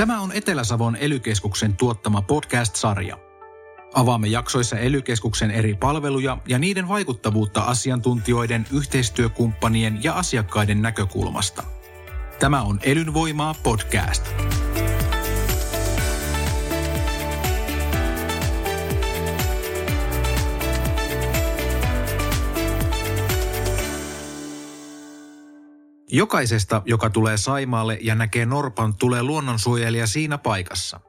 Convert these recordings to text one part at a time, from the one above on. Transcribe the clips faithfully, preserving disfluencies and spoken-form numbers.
Tämä on Etelä-Savon E L Y-keskuksen tuottama podcast-sarja. Avaamme jaksoissa E L Y-keskuksen eri palveluja ja niiden vaikuttavuutta asiantuntijoiden, yhteistyökumppanien ja asiakkaiden näkökulmasta. Tämä on E L Y voimaa podcast. Jokaisesta, joka tulee Saimaalle ja näkee norpan, tulee luonnonsuojelija siinä paikassa.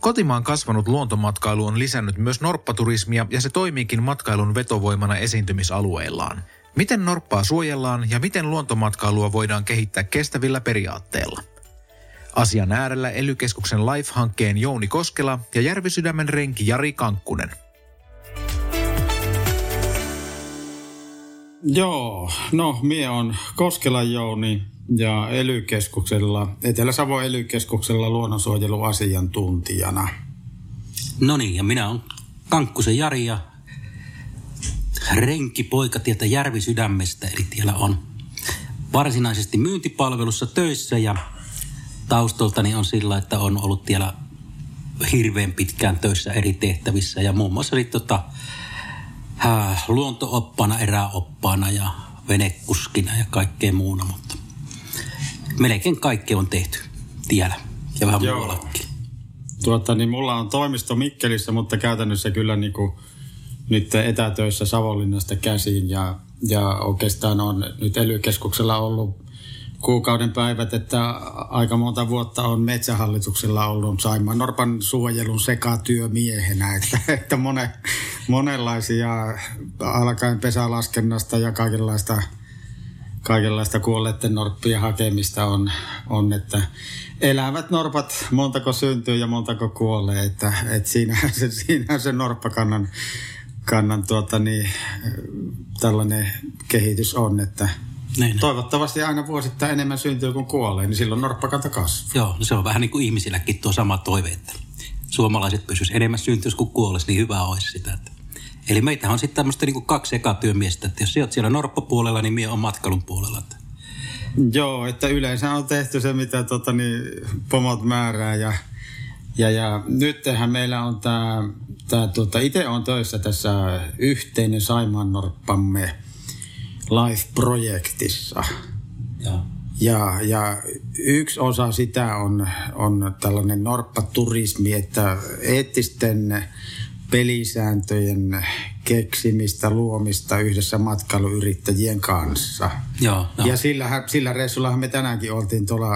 Kotimaan kasvanut luontomatkailu on lisännyt myös norppaturismia ja se toimiikin matkailun vetovoimana esiintymisalueillaan. Miten norppaa suojellaan ja miten luontomatkailua voidaan kehittää kestävillä periaatteilla? Asian äärellä E L Y-keskuksen Life-hankkeen Jouni Koskela ja Järvisydämen renki Jari Kankkunen. Joo, no mie on Koskelan Jouni ja E L Y-keskuksella, Etelä-Savon E L Y-keskuksella luonnonsuojeluasiantuntijana. No niin, ja minä on Kankkusen Jari ja renkipoika tieltä Järvisydämestä, eli tiellä on varsinaisesti myyntipalvelussa töissä ja taustaltani on sillä, että on ollut tiellä hirveän pitkään töissä eri tehtävissä ja muun muassa tota, Hää, luonto-oppaana, eräoppaana ja venekuskina ja kaikkea muuna, mutta melkein kaikki on tehty tiellä ja vähän muuallakin. Tuota, niin mulla on toimisto Mikkelissä, mutta käytännössä kyllä niin kuin nyt etätöissä Savonlinnasta käsin ja, ja oikeastaan on nyt E L Y-keskuksella ollut kuukauden päivät, että aika monta vuotta on Metsähallituksella ollut Saimaan norpan suojelun sekatyömiehenä, että, että monen, monenlaisia alkaen pesälaskennasta ja kaikenlaista, kaikenlaista kuolleiden norppien hakemista on, on, että elävät norpat montako syntyy ja montako kuolee, että, että siinähän se, siinähän se norppakannan kannan tuota niin, tällainen kehitys on, että Näin. Toivottavasti aina vuosittain enemmän syntyy kuin kuolee, niin silloin norppakanta kasvaa. Joo, no se on vähän niin kuin ihmisilläkin tuo sama toive, että suomalaiset pysyisivät enemmän syntyys kuin kuolles, niin hyvä olisi sitä. Eli meitähän on sitten tämmöistä niin kuin kaksi ekatyömiestä, että jos sinä olet siellä norppapuolella, niin minä olen matkailun puolella. Joo, että yleensä on tehty se, mitä tota, niin, pomot määrää ja, ja, ja nythän meillä on tämä, tää, tota, itse olen töissä tässä yhteinen saimaannorppamme Life-projektissa. Ja. Ja, ja yksi osa sitä on, on tällainen norppaturismi, että eettisten pelisääntöjen keksimistä, luomista yhdessä matkailuyrittäjien kanssa. Ja, ja. ja sillä, sillä reissullahan me tänäänkin oltiin tuolla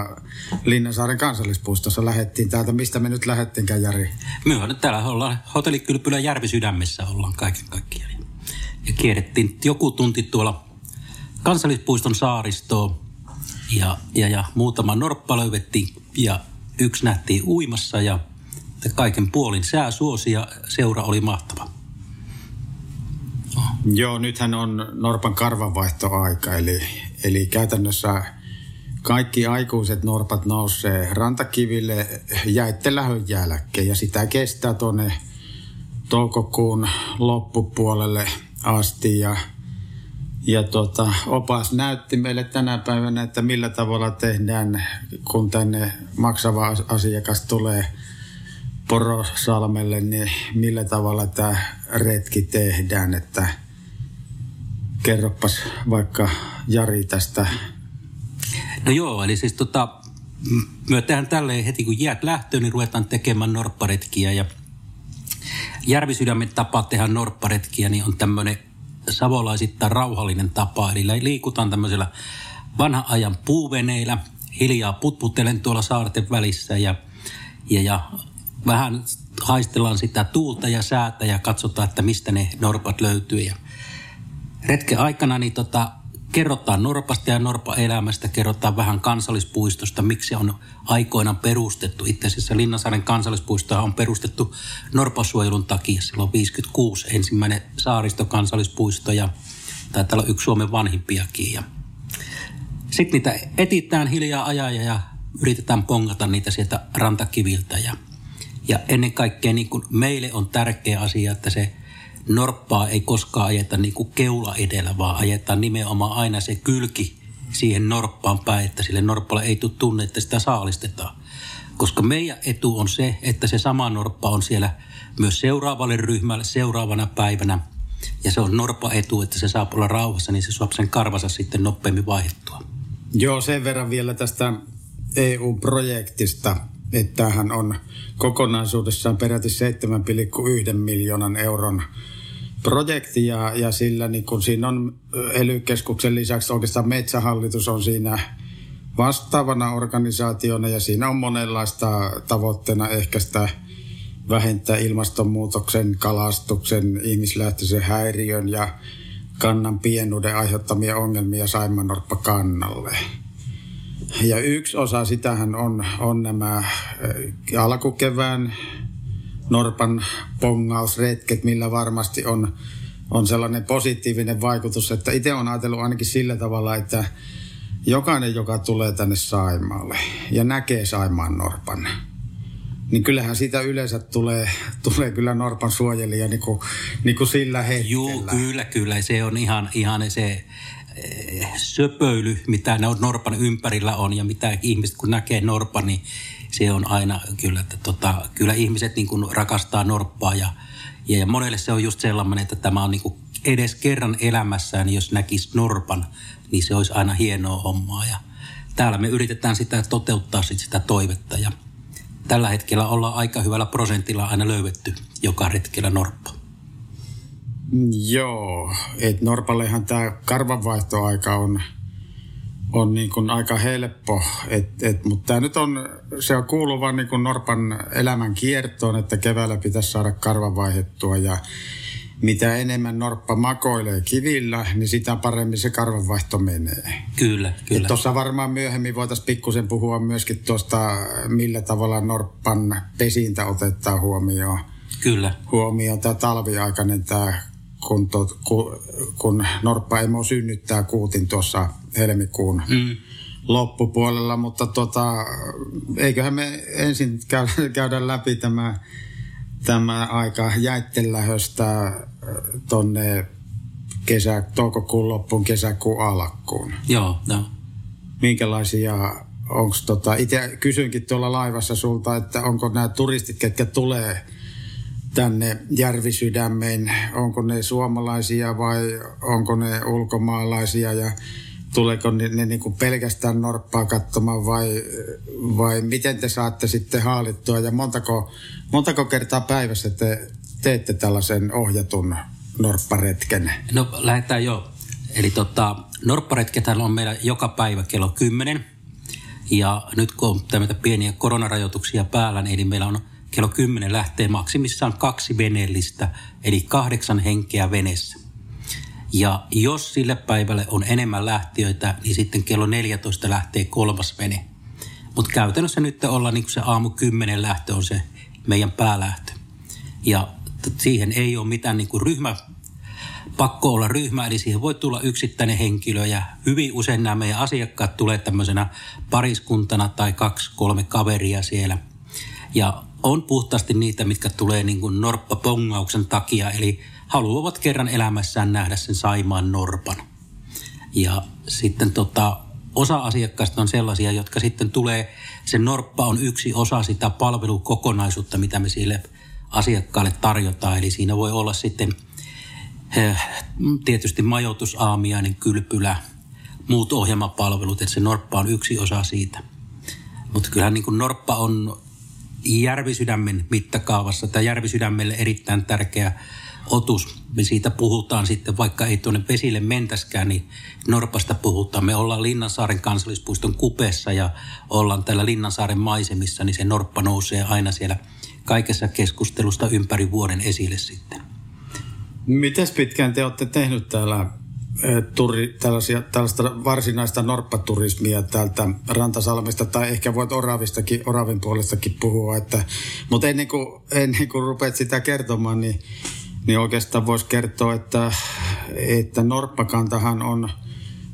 Linnansaaren kansallispuistossa. Lähettiin täältä. Mistä me nyt lähettiinkään, Jari? Me täällä ollaan hotellikylpylä Järvisydämessä ollaan kaiken kaikkiaan. Ja kierrettiin joku tunti tuolla kansallispuiston saaristoon ja, ja, ja muutama norppa löydettiin ja yksi nähtiin uimassa ja kaiken puolin sää suosi ja seura oli mahtava. Oh. Joo, nythän on norpan karvanvaihtoaika, eli, eli käytännössä kaikki aikuiset norpat nousee rantakiville jäitten lähdön jälkeen ja sitä kestää tuonne toukokuun loppupuolelle asti ja, ja tuota, opas näytti meille tänä päivänä, että millä tavalla tehdään, kun tänne maksava asiakas tulee Porosalmelle, niin millä tavalla tämä retki tehdään, että kerropas vaikka Jari tästä. No joo, eli siis tota, me tehdään tälleen heti kun jäät lähtöön, niin ruvetaan tekemään norpparetkiä ja Järvisydämen tapa tehdä norpparetkiä niin on tämmöinen savolaisittain rauhallinen tapa. Eli liikutaan tämmöisellä vanhan ajan puuveneillä, hiljaa putputellen tuolla saarten välissä ja, ja, ja vähän haistellaan sitä tuulta ja säätä ja katsotaan, että mistä ne norpat löytyy. Ja retken aikana niin tota, kerrotaan norpasta ja norpaelämästä, kerrotaan vähän kansallispuistosta, miksi on aikoinaan perustettu. Itse asiassa Linnansaaren kansallispuistoa on perustettu norpasuojelun takia. Silloin viisikymmentäkuusi ensimmäinen saaristokansallispuisto ja taitaa olla yksi Suomen vanhimpiakin. Sitten niitä etitään hiljaa ajaa ja yritetään pongata niitä sieltä rantakiviltä. Ja, ja ennen kaikkea niin kuin meille on tärkeä asia, että se norppaa ei koskaan ajeta niin kuin keula edellä, vaan ajetaan nimenomaan aina se kylki siihen norppaan päin, että sille norppalle ei tule tunne, että sitä saalistetaan. koska meidän etu on se, että se sama norppa on siellä myös seuraavalle ryhmälle seuraavana päivänä. Ja se on norpan etu, että se saa olla rauhassa, niin se saa sen karvansa sitten nopeammin vaihdettua. Joo, sen verran vielä tästä E U-projektista, että tämähän on kokonaisuudessaan peräti seitsemän pilkku yksi miljoonan euron projekti ja, ja sillä niin kun siinä on E L Y-keskuksen lisäksi oikeastaan Metsähallitus on siinä vastaavana organisaationa ja siinä on monenlaista tavoitteena ehkäistä vähentää ilmastonmuutoksen, kalastuksen, ihmislähtöisen häiriön ja kannan pienuuden aiheuttamia ongelmia saimaannorppakannalle. Ja yksi osa sitähän on, on nämä alkukevään norpan pongausretket, millä varmasti on, on sellainen positiivinen vaikutus, että itse olen ajatellut ainakin sillä tavalla, että jokainen, joka tulee tänne Saimaalle ja näkee saimaannorpan, niin kyllähän sitä yleensä tulee, tulee kyllä norpan suojelija niin kuin, niin kuin sillä hetkellä. Joo, kyllä, kyllä. Se on ihan, ihan se söpöily, mitä norpan ympärillä on ja mitä ihmiset kun näkee norpan, niin se on aina kyllä, että tota, kyllä ihmiset niin kuin rakastaa norppaa ja, ja monelle se on just sellainen, että tämä on niin kuin edes kerran elämässään, niin jos näkisi norpan, niin se olisi aina hienoa hommaa ja täällä me yritetään sitä toteuttaa sit sitä toivetta ja tällä hetkellä ollaan aika hyvällä prosentilla aina löydetty joka retkellä norppa. Joo, et norpallehan tämä karvanvaihtoaika on, on niin kuin aika helppo, et, et, mutta tämä nyt on, se on kuuluva niin kuin norpan elämän kiertoon, että keväällä pitäisi saada karvan vaihdettua ja mitä enemmän norppa makoilee kivillä, niin sitä paremmin se karvanvaihto menee. Kyllä, kyllä. Tuossa varmaan myöhemmin voitaisiin pikkusen puhua myöskin tuosta, millä tavalla norppan pesintä otetaan huomioon. Kyllä. Huomioon tämä talviaikainen, tämä, kun, to, kun, kun norppaemo synnyttää kuutin tuossa helmikuun mm. loppupuolella. Mutta tota, eiköhän me ensin käydä läpi tämä... Tämä aika jäitten lähöstä tuonne kesä, toukokuun loppuun, kesäkuun alkuun. Joo, joo. Minkälaisia, onko tota, itse kysyinkin tuolla laivassa sulta, että onko nämä turistit, ketkä tulee tänne järvisydämeen, onko ne suomalaisia vai onko ne ulkomaalaisia ja tuleeko ne, ne niin kuin pelkästään norppaa katsomaan vai, vai miten te saatte sitten haalittua ja montako, montako kertaa päivässä te teette tällaisen ohjatun norpparetken? No lähdetään jo. Eli tota, norpparetkethän on meillä joka päivä kello kymmenen ja nyt kun on tämmöitä pieniä koronarajoituksia päällä, niin meillä on kello kymmenen lähtee maksimissaan kaksi veneellistä eli kahdeksan henkeä veneessä. Ja jos sille päivälle on enemmän lähtiöitä, niin sitten kello neljätoista lähtee kolmas vene. Mutta käytännössä nyt ollaan niin kuin se aamu kymmenen lähtö on se meidän päälähtö. Ja siihen ei ole mitään niin kuin ryhmä, pakko olla ryhmä, eli siihen voi tulla yksittäinen henkilö. Ja hyvin usein nämä meidän asiakkaat tulee tämmöisenä pariskuntana tai kaksi, kolme kaveria siellä. Ja on puhtaasti niitä, mitkä tulee niin kuin norppapongauksen takia, eli haluavat kerran elämässään nähdä sen saimaan norpan. Ja sitten tota, osa asiakkaista on sellaisia, jotka sitten tulee, se norppa on yksi osa sitä palvelukokonaisuutta, mitä me sille asiakkaalle tarjotaan. Eli siinä voi olla sitten tietysti majoitus, aamiainen, kylpylä, muut ohjelmapalvelut, että se norppa on yksi osa siitä. Mutta kyllähän niin kuin norppa on järvisydämen mittakaavassa tai järvisydämelle erittäin tärkeä otus. Me siitä puhutaan sitten, vaikka ei tuonne vesille mentäskään, niin norpasta puhutaan. Me ollaan Linnansaaren kansallispuiston kupeessa ja ollaan täällä Linnansaaren maisemissa, niin se norppa nousee aina siellä kaikessa keskustelusta ympäri vuoden esille sitten. Mites pitkään te olette tehnyt täällä turi, tällaista varsinaista norppaturismia täältä Rantasalmesta, tai ehkä voit Oravistakin, Oravin puolestakin puhua, että, mutta ennen kuin, ennen kuin rupeat sitä kertomaan, niin Niin oikeastaan voisi kertoa, että, että norppakantahan on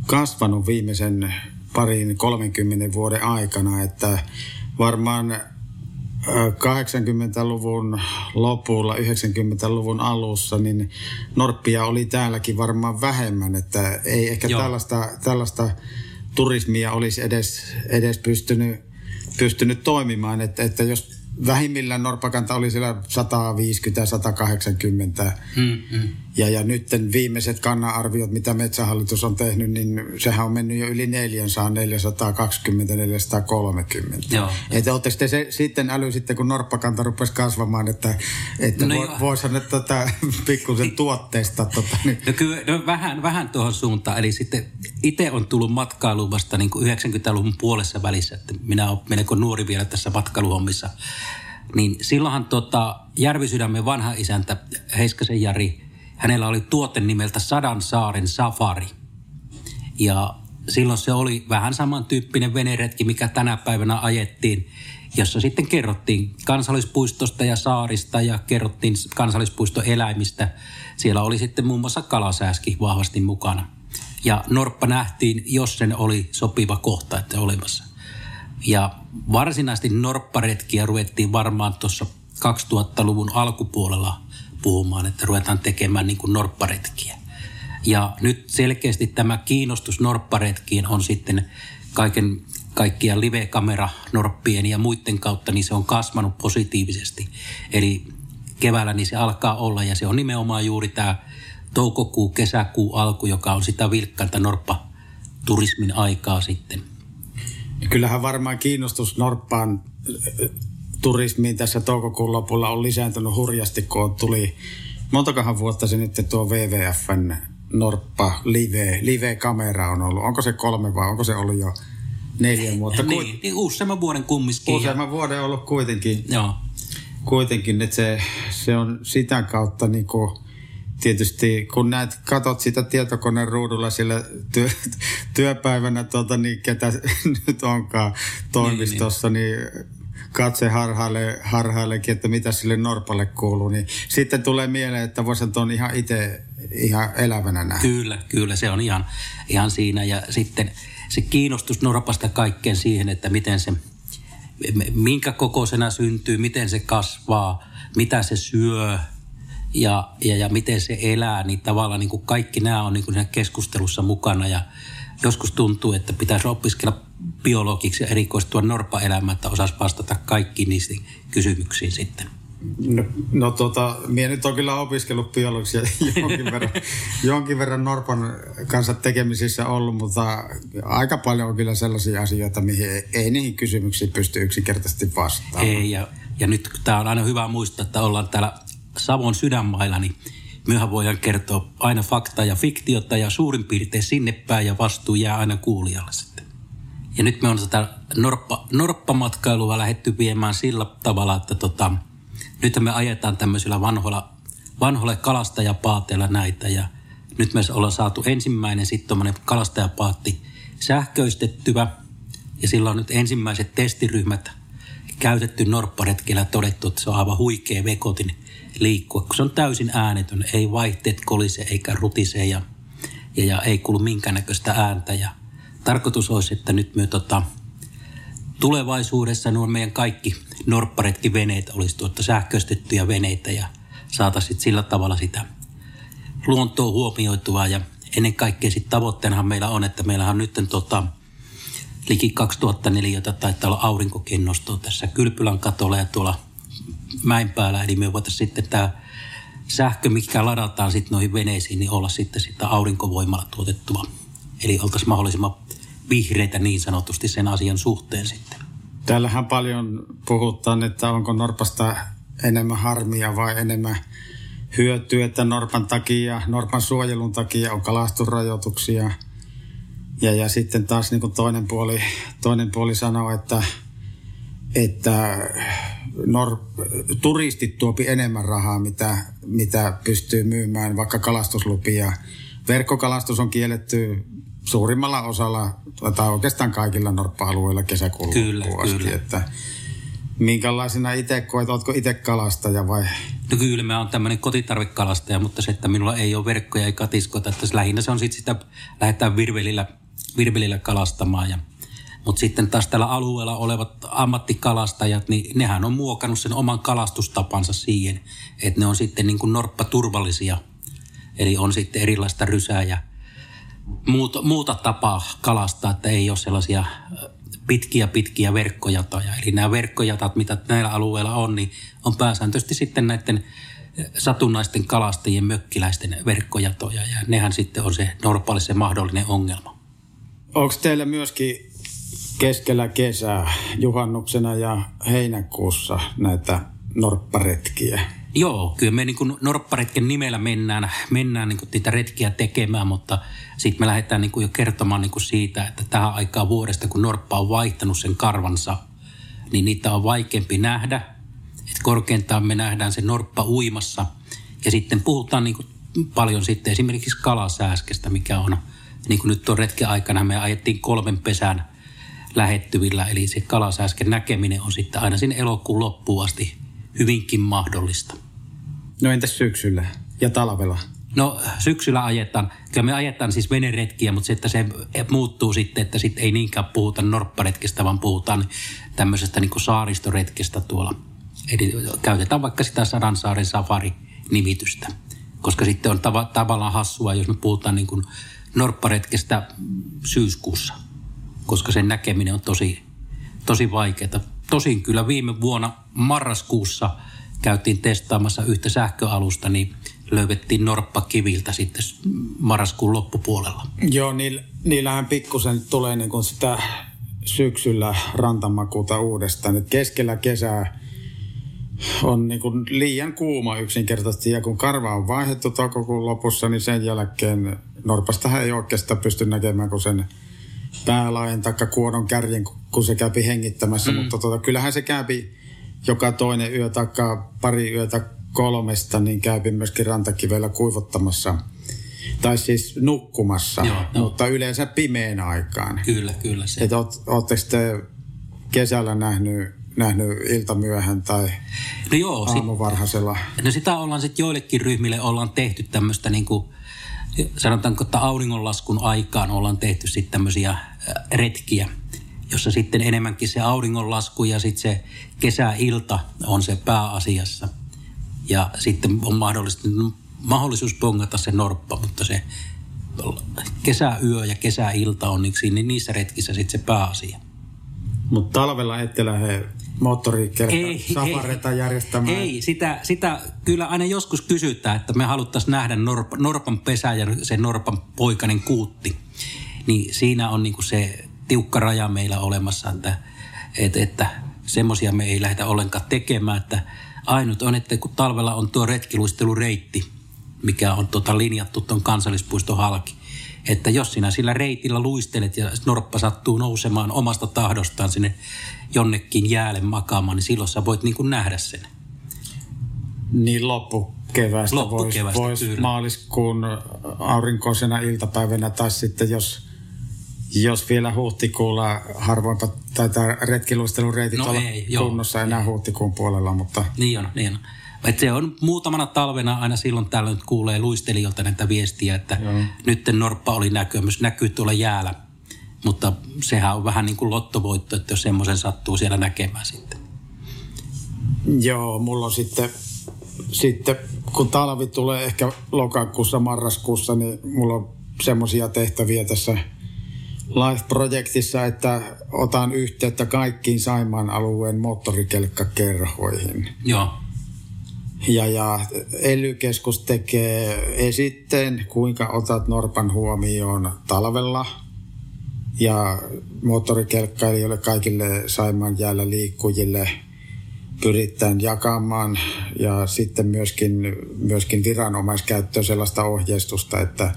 kasvanut viimeisen parin kolmenkymmenen vuoden aikana. Että varmaan kahdeksankymmentäluvun lopulla, yhdeksänkymmentäluvun alussa, niin norppia oli täälläkin varmaan vähemmän. Että ei ehkä tällaista, tällaista turismia olisi edes, edes pystynyt pystynyt toimimaan, että, että jos vähimmillään norppakanta oli siellä sata viisikymmentä sata kahdeksankymmentä mm-hmm. ja, ja nyt viimeiset kannanarviot, mitä Metsähallitus on tehnyt, niin sehän on mennyt jo yli neljäsataa neljäsataakaksikymmentä neljäsataakolmekymmentä. Joo. Että ootteko te se, sitten älysitte, kun norppakanta rupesi kasvamaan, että, että no vo, voisihan nyt tota, pikkusen tuotteista. Tota, niin. No kyllä, no vähän, vähän tuohon suuntaan. Eli sitten itse on tullut matkailuun vasta niin kuin yhdeksänkymmentäluvun puolessa välissä, että minä olen melko nuori vielä tässä matkailuhommissa. Niin silloinhan tota Järvisydämen vanha isäntä Heiskasen Jari, hänellä oli tuote nimeltä Sadan saaren safari. Ja silloin se oli vähän samantyyppinen veneretki, mikä tänä päivänä ajettiin, jossa sitten kerrottiin kansallispuistosta ja saarista ja kerrottiin kansallispuistoeläimistä. Siellä oli sitten muun muassa kalasääski vahvasti mukana. Ja norppa nähtiin, jos sen oli sopiva kohta, että olemassa. Ja varsinaisesti norpparetkiä ruvettiin varmaan tuossa kaksituhattaluvun alkupuolella puhumaan, että ruvetaan tekemään niin kuin norpparetkiä. Ja nyt selkeästi tämä kiinnostus norpparetkiin on sitten kaiken, kaikkia live-kamera-norppien ja muiden kautta, niin se on kasvanut positiivisesti. Eli keväällä niin se alkaa olla, ja se on nimenomaan juuri tämä toukokuu, kesäkuu alku, joka on sitä vilkkainta norppaturismin aikaa sitten. Kyllähän varmaan kiinnostus norppaan turismiin tässä toukokuun lopulla on lisääntynyt hurjasti, kun tuli montakohan vuotta se nyt tuo V V F:n norppa live, live-kamera on ollut. Onko se kolme vai onko se ollut jo neljä vuotta? Niin, Kuit- niin useamman vuoden kumminkin. Useamman vuoden on ollut kuitenkin. Joo. Kuitenkin, että se, se on sitä kautta niin kuin tietysti kun näet, katot sitä tietokoneen ruudulla sillä työ, työpäivänä, tuota, niin ketä nyt onkaan toimistossa, niin, niin. niin katse harhaile, harhailekin, että mitä sille norpalle kuuluu. Niin sitten tulee mieleen, että voisin tuon ihan itse ihan elävänä nähdä. Kyllä, kyllä se on ihan, ihan siinä. Ja sitten se kiinnostus norpasta kaikkeen siihen, että miten se, minkä kokoisena syntyy, miten se kasvaa, mitä se syö. Ja, ja, ja miten se elää, niin tavallaan niin kuin kaikki nämä on niin kuin siinä keskustelussa mukana. Ja joskus tuntuu, että pitäisi opiskella biologiksi ja erikoistua norppaelämään, että osaisi vastata kaikkiin niihin kysymyksiin sitten. No, no tota, minä nyt on kyllä opiskellut biologiksi ja jonkin verran, jonkin verran norpan kanssa tekemisissä ollut, mutta aika paljon on kyllä sellaisia asioita, mihin ei, ei niihin kysymyksiin pysty yksinkertaisesti vastaamaan. Ei, ja, ja nyt tämä on aina hyvä muistaa, että ollaan täällä Savon sydänmailla, niin myöhän voidaan kertoa aina faktaa ja fiktiota ja suurin piirtein sinne päin ja vastuu jää aina kuulijalle sitten. Ja nyt me on tätä norppa, norppamatkailua lähdetty viemään sillä tavalla, että tota, nyt me ajetaan tämmöisillä vanhoilla, vanhoilla kalastajapaateilla näitä ja nyt me ollaan saatu ensimmäinen sitten tommoinen kalastajapaatti sähköistettyvä ja sillä on nyt ensimmäiset testiryhmät käytetty norpparetkellä todettu, että se on aivan huikea vekotin liikkua, kun se on täysin äänetön, ei vaihteet kolise eikä rutise ja, ja, ja ei kuulu minkäännäköistä ääntä. Ja tarkoitus olisi, että nyt me tota, tulevaisuudessa nuo meidän kaikki norpparetkiveneet olisi tuota sähköistettyjä veneitä ja saataisiin sillä tavalla sitä luontoa huomioituvaa ja ennen kaikkea sitten tavoitteenahan meillä on, että meillä on nyt tota, liki kaksituhattaneljä, jota taitaa olla aurinkokin nostoa tässä Kylpylän katolla ja tuolla mäen päällä, eli me voitaisiin sitten tämä sähkö, mikä ladataan sitten noihin veneisiin, niin olla sitten sitä aurinkovoimalla tuotettua. Eli oltaisiin mahdollisimman vihreitä niin sanotusti sen asian suhteen sitten. Täällähän paljon puhutaan, että onko norpasta enemmän harmia vai enemmän hyötyä, että norpan takia, norpan suojelun takia on kalastusrajoituksia. Ja, ja sitten taas niin kuin toinen puoli, toinen puoli sanoo, että että nor, turistit tuopi enemmän rahaa, mitä, mitä pystyy myymään, vaikka kalastuslupia. Verkkokalastus on kielletty suurimmalla osalla, tai oikeastaan kaikilla norppa-alueilla kesäkuun loppuun asti. Kyllä. Että minkälaisena itse koet? Oletko itse kalastaja vai? No kyllä, mä oon tämmöinen kotitarvikalastaja, mutta se, että minulla ei ole verkkoja eikä katiskoita, että lähinnä se on sitten sitä, lähdetään virvelillä, virvelillä kalastamaan ja mutta sitten taas tällä alueella olevat ammattikalastajat, niin nehän on muokannut sen oman kalastustapansa siihen, että ne on sitten niin kuin norppaturvallisia. Eli on sitten erilaista rysää ja muuta, muuta tapaa kalastaa, että ei ole sellaisia pitkiä pitkiä verkkojatoja. Eli nämä verkkojatat, mitä näillä alueilla on, niin on pääsääntöisesti sitten näiden satunnaisten kalastajien mökkiläisten verkkojatoja, ja nehän sitten on se norpaali se mahdollinen ongelma. Onko teillä myöskin keskellä kesää, juhannuksena ja heinäkuussa näitä norpparetkiä? Joo, kyllä me niin kuin norpparetken nimellä mennään, mennään niin kuin niitä retkiä tekemään, mutta sitten me lähdetään niin kuin jo kertomaan niin kuin siitä, että tähän aikaan vuodesta, kun norppa on vaihtanut sen karvansa, niin niitä on vaikeampi nähdä. Et korkeintaan me nähdään se norppa uimassa, ja sitten puhutaan niin kuin paljon sitten esimerkiksi kalasääskestä, mikä on, niin kuin nyt tuon retken aikana me ajettiin kolmen pesän lähettyvillä, eli se kalasääsken näkeminen on sitten aina sinne elokuun loppuun asti hyvinkin mahdollista. No entäs syksyllä ja talvella? No syksyllä ajetaan, kyllä me ajetaan siis veneretkiä, mutta se, että se muuttuu sitten, että sitten ei niinkään puhuta norpparetkestä, vaan puhutaan tämmöisestä niin kuin saaristoretkestä tuolla. Eli käytetään vaikka sitä Sadansaaren safari-nimitystä, koska sitten on tav- tavallaan hassua, jos me puhutaan niin kuin norpparetkestä syyskuussa, koska sen näkeminen on tosi, tosi vaikeaa. Tosin kyllä viime vuonna marraskuussa käytiin testaamassa yhtä sähköalusta, niin löydettiin norppa kiviltä sitten marraskuun loppupuolella. Joo, niil, niillähän pikkusen tulee niin kuin sitä syksyllä rantamakuuta uudestaan. Et keskellä kesää on niin kuin liian kuuma yksinkertaisesti, ja kun karva on vaihdettu toukokuun lopussa, niin sen jälkeen norpastahan ei oikeastaan pysty näkemään kuin sen päälaen taikka kuonon kärjen, kun se käypi hengittämässä, mm. mutta tota, kyllähän se käypi joka toinen yö taikka pari yötä kolmesta, niin käypi myöskin rantakivellä kuivottamassa, tai siis nukkumassa, joo, no. mutta yleensä pimeän aikaan. Kyllä, kyllä se. Että ootteko te kesällä nähnyt, nähnyt iltamyöhään tai no joo, aamuvarhaisella? Sit, no sitä ollaan sitten joillekin ryhmille ollaan tehty tämmöistä niinku, sanotaanko, että auringonlaskun aikaan ollaan tehty sitten tämmöisiä retkiä, jossa sitten enemmänkin se auringonlasku ja sitten se kesäilta on se pääasiassa. Ja sitten on mahdollisuus bongata se norppa, mutta se kesäyö ja kesäilta on yksi, niin niissä retkissä sitten se pääasia. Mutta talvella ette lähde moottorikerta-safareita järjestämään. Ei, sitä, sitä kyllä aina joskus kysytään, että me haluttaisiin nähdä norp, norpan pesä ja se norpan poikainen kuutti. Niin siinä on niinku se tiukka raja meillä olemassa, että, että, että semmoisia me ei lähdetä ollenkaan tekemään. Että ainut on, että kun talvella on tuo retkiluistelureitti, mikä on tota linjattu tuon kansallispuiston halki, että jos sinä sillä reitillä luistelet ja norppa sattuu nousemaan omasta tahdostaan sinne jonnekin jäälle makaamaan, niin silloin sä voit niin kuin nähdä sen. Niin loppukeväästä, loppukevästä vois, vois maaliskuun aurinkoisena iltapäivänä, tai sitten jos, jos vielä huhtikuulla, harvoinpa taitaa retkiluistelureitit no olla ei, kunnossa joo, enää ei. Huhtikuun puolella. Mutta niin on, niin on. Että se on muutamana talvena aina silloin tällöin kuulee luistelijoilta näitä viestiä, että joo. Nyt norppa oli näkymys, näkyy tuolla jäällä. Mutta sehän on vähän niin kuin lottovoitto, että jos semmoisen sattuu siellä näkemään sitten. Joo, mulla on sitten, sitten kun talvi tulee ehkä lokakuussa, marraskuussa, niin mulla on semmoisia tehtäviä tässä Life-projektissa, että otan yhteyttä kaikkiin Saimaan alueen moottorikelkkakerhoihin. Joo. Ja, ja E L Y-keskus tekee esitteen, kuinka otat norpan huomioon talvella. Ja moottorikelkkailijoille, kaikille Saimaan jäällä liikkujille pyritään jakamaan. Ja sitten myöskin, myöskin viranomaiskäyttöön sellaista ohjeistusta, että,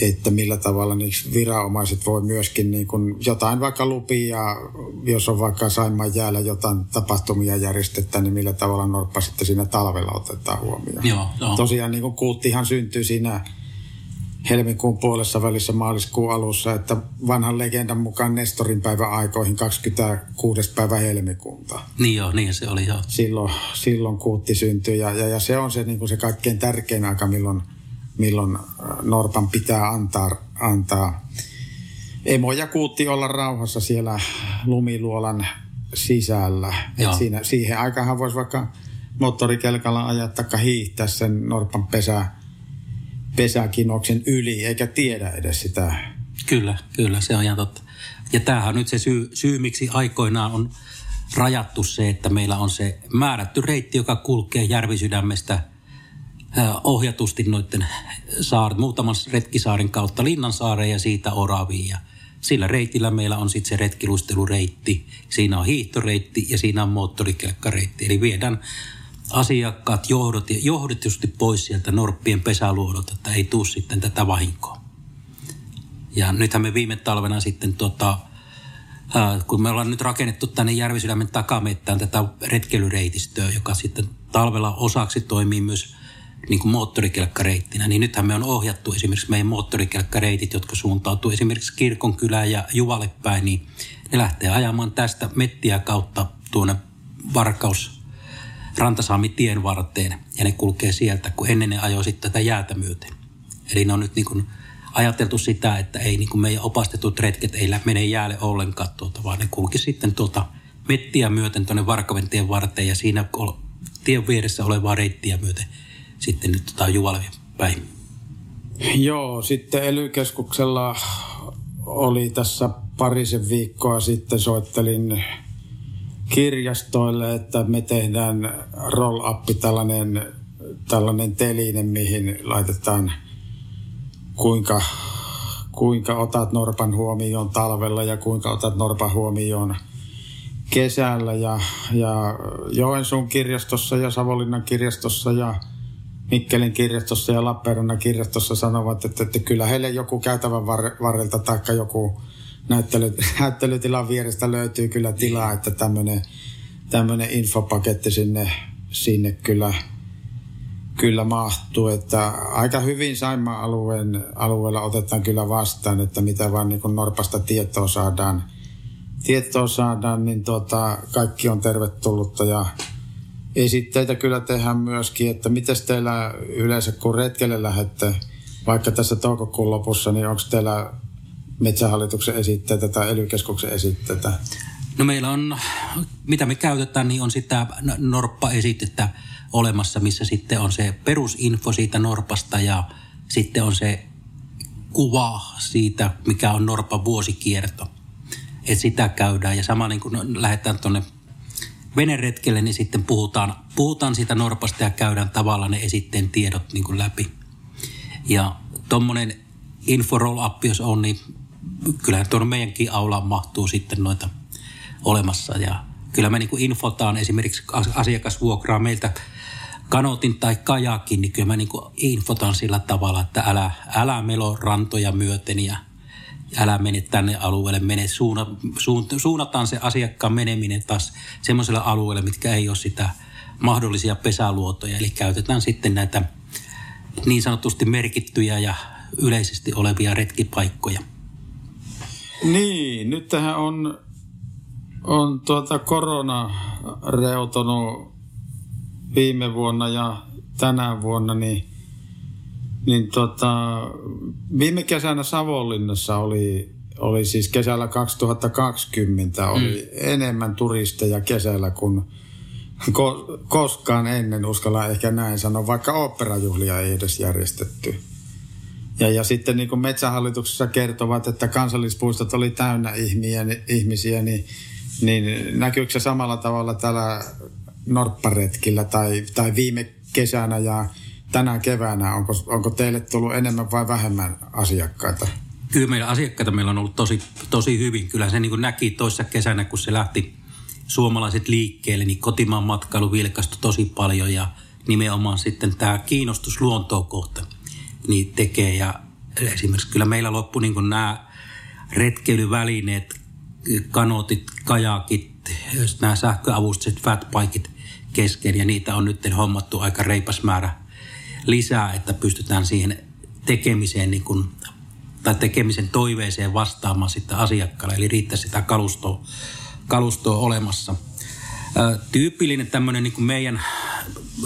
että millä tavalla niiksi viranomaiset voi myöskin niin kuin jotain vaikka lupia, jos on vaikka Saimaan jäällä jotain tapahtumia järjestetään, niin millä tavalla norppa sitten siinä talvella otetaan huomioon. Joo, joo. Tosiaan niin kuin kuuttihan syntyy siinä helmikuun puolessa välissä maaliskuun alussa, että vanhan legendan mukaan Nestorin päivän aikoihin kahdeskymmeneskuudes päivä helmikuuta. Niin joo, niin se oli joo. Silloin, silloin kuutti syntyi ja, ja, ja se on se, niin kuin se kaikkein tärkein aika, milloin, milloin norpan pitää antaa, antaa. Emo ja kuutti olla rauhassa siellä lumiluolan sisällä. Siinä, siihen aikaan voisi vaikka moottorikelkalla ajaa taikka hiihtää sen norpan pesää. pesäkinoksen yli, eikä tiedä edes sitä. Kyllä, kyllä, se on ihan totta. Ja tämähän on nyt se syy, syy, miksi aikoinaan on rajattu se, että meillä on se määrätty reitti, joka kulkee järvisydämestä ohjatusti noiden saaren, muutaman retkisaaren kautta Linnansaareen ja siitä Oraviin. Ja sillä reitillä meillä on sitten se retkiluistelureitti, siinä on hiihtoreitti ja siinä on moottorikelkkareitti. Eli viedään asiakkaat johdot, johdetusti pois sieltä norppien pesäluodolta, että ei tule sitten tätä vahinkoa. Ja nythän me viime talvena sitten, tota, äh, kun me ollaan nyt rakennettu tänne Järvisydämen takamettään tätä retkeilyreitistöä, joka sitten talvella osaksi toimii myös niin kuin moottorikelkkareittinä, niin nythän me on ohjattu esimerkiksi meidän moottorikelkkareitit, jotka suuntautuu esimerkiksi Kirkonkylään ja Juvalle päin, niin ne lähtee ajamaan tästä mettiä kautta tuonne Varkaus Rantasalmitien varteen, ja ne kulkee sieltä, kun ennen ne ajoi sitten tätä jäätä myöten. Eli ne on nyt niin kuin ajateltu sitä, että ei niin kuin meidän opastetut retket ei mene jäälle ollenkaan tuota, vaan ne kulki sitten tuota mettiä myöten tuonne Varkaventien varteen ja siinä tien vieressä olevaa reittiä myöten sitten nyt tuota Juvalvien päin. Joo, sitten E L Y-keskuksella oli tässä parisen viikkoa sitten soittelin kirjastoille, että me tehdään roll-up, tällainen, tällainen teline, mihin laitetaan kuinka, kuinka otat norpan huomioon talvella ja kuinka otat norpan huomioon kesällä. Ja, ja Joensuun kirjastossa ja Savonlinnan kirjastossa ja Mikkelin kirjastossa ja Lappeenrannan kirjastossa sanovat, että, että kyllä heille joku käytävän varrelta tai joku näyttely, näyttelytilan vierestä löytyy kyllä tilaa, että tämmöinen, tämmöinen infopaketti sinne, sinne kyllä... Kyllä mahtuu, että aika hyvin Saimaan alueen, alueella otetaan kyllä vastaan, että mitä vaan niin kuin norpasta tietoa saadaan, tietoa saadaan niin tuota, kaikki on tervetullutta. Ja esitteitä kyllä tehdään myöskin, että mites teillä yleensä kun retkelle lähette, vaikka tässä toukokuun lopussa, niin onko teillä Metsähallituksen esitteitä tai E L Y-keskuksen esitteitä? No meillä on, mitä me käytetään, niin on sitä norppaesitettä olemassa, missä sitten on se perusinfo siitä norpasta ja sitten on se kuva siitä, mikä on norpan vuosikierto. Että sitä käydään ja sama niin kun lähdetään tuonne veneretkelle, niin sitten puhutaan, puhutaan siitä norpasta ja käydään tavallaan ne esitteen tiedot niin kun läpi. Ja tuommoinen info roll-up, jos on, niin kyllähän tuon meidänkin aulaan mahtuu sitten noita olemassa ja kyllä me niin kuin infotaan esimerkiksi asiakasvuokraa meiltä kanootin tai kajakin, niin kyllä me niin kuin infotaan sillä tavalla, että älä, älä melo rantoja myöten ja älä mene tänne alueelle. Mene, suuna, suun, suunnataan se asiakkaan meneminen taas semmoiselle alueelle, mitkä ei ole sitä mahdollisia pesäluotoja. Eli käytetään sitten näitä niin sanotusti merkittyjä ja yleisesti olevia retkipaikkoja. Niin, nyt tähän on... On tuota korona reutonut viime vuonna ja tänä vuonna, niin, niin tuota, viime kesänä Savonlinnassa oli, oli siis kesällä kaksituhattakaksikymmentä oli mm. enemmän turisteja kesällä kuin ko- koskaan ennen, uskallan ehkä näin sanoa, vaikka oopperajuhlia ei edes järjestetty. Ja, ja sitten niin kuin Metsähallituksessa kertovat, että kansallispuistot oli täynnä ihmisiä, niin Niin näkyykö se samalla tavalla tällä norpparetkillä tai, tai viime kesänä ja tänä keväänä? Onko, onko teille tullut enemmän vai vähemmän asiakkaita? Kyllä meillä asiakkaita meillä on ollut tosi, tosi hyvin. Kyllä se niin kuin näki toissa kesänä, kun se lähti suomalaiset liikkeelle, niin kotimaan matkailu vilkastui tosi paljon ja nimenomaan sitten tämä kiinnostus luontoa kohta niin tekee. Ja esimerkiksi kyllä meillä loppui niin kuin nämä retkeilyvälineet, kanootit, kajakit, nämä sähköavustiset fatbikit kesken ja niitä on nyt hommattu aika reipas määrä lisää, että pystytään siihen tekemiseen niin kuin, tai tekemisen toiveeseen vastaamaan sitten asiakkaalle, eli riittää sitä kalustoa, kalustoa olemassa. Tyypillinen tämmöinen niin kuin meidän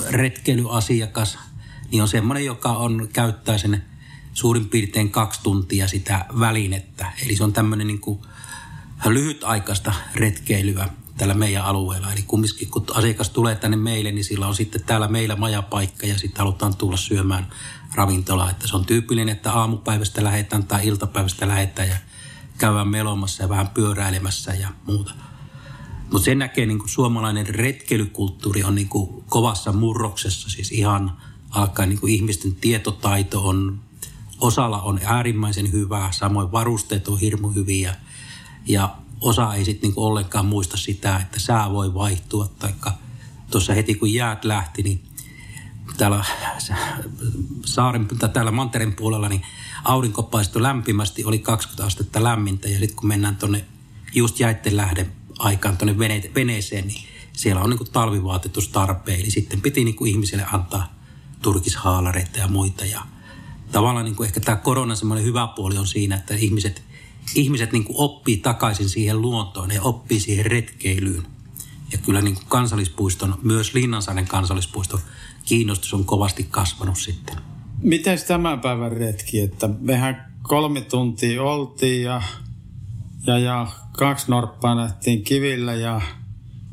retkeilyasiakas niin on semmoinen, joka on, käyttää sen suurin piirtein kaksi tuntia sitä välinettä, eli se on tämmöinen niin kuin lyhytaikaista retkeilyä tällä meidän alueella. Eli kumminkin, kun asiakas tulee tänne meille, niin sillä on sitten täällä meillä majapaikka ja sitten halutaan tulla syömään ravintolaan. Että se on tyypillinen, että aamupäivästä lähdetään tai iltapäivästä lähdetään ja käydään melomassa ja vähän pyöräilemässä ja muuta. Mutta sen näkee niin kuin suomalainen retkeilykulttuuri on niin kuin kovassa murroksessa, siis ihan alkaa niin kuin ihmisten tietotaito on, osalla on äärimmäisen hyvää, samoin varusteet on hirmu hyviä ja osa ei sitten niin kuin ollenkaan muista sitä, että sää voi vaihtua. Taikka tuossa heti kun jäät lähti, niin täällä, saaren, täällä mantereen puolella niin aurinko paistoi lämpimästi, oli kaksikymmentä astetta lämmintä ja sitten kun mennään tuonne just jäitten lähden aikaan tuonne vene- veneeseen, niin siellä on niin kuin talvivaatetus tarpeen. Eli sitten piti niin kuin ihmisille antaa turkishaalareita ja muita. Ja tavallaan niin kuin ehkä tämä korona semmoinen hyvä puoli on siinä, että ihmiset, ihmiset niin kuin oppii takaisin siihen luontoon ja oppii siihen retkeilyyn. Ja kyllä niin kuin kansallispuiston, myös Linnansaaren kansallispuiston kiinnostus on kovasti kasvanut sitten. Mites tämän päivän retki? Että mehän kolme tuntia oltiin ja... Ja, ja kaksi norppaa nähtiin kivillä ja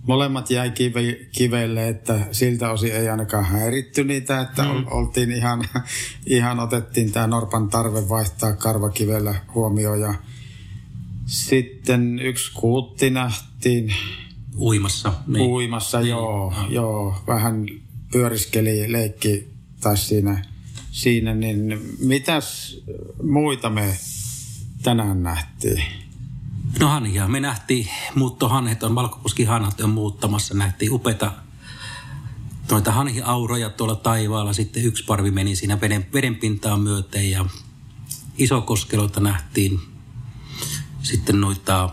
molemmat jäi kive, kiveille, että siltä osin ei ainakaan häiritty niitä, että mm. oltiin ihan, ihan otettiin tämä norpan tarve vaihtaa karvakivellä huomioon ja sitten yksi kuutti nähtiin. Uimassa. Niin. Uimassa, joo, mm. joo. Vähän pyöriskeli, leikki tai siinä, siinä, niin mitäs muita me tänään nähtiin? No hanhia. Me nähtiin muuttohanhet, on valkoposkihanhat on muuttamassa. Nähtiin upeita noita hanhiauroja tuolla taivaalla. Sitten yksi parvi meni siinä veden, vedenpintaan myöten ja isokoskeloita nähtiin. Sitten noita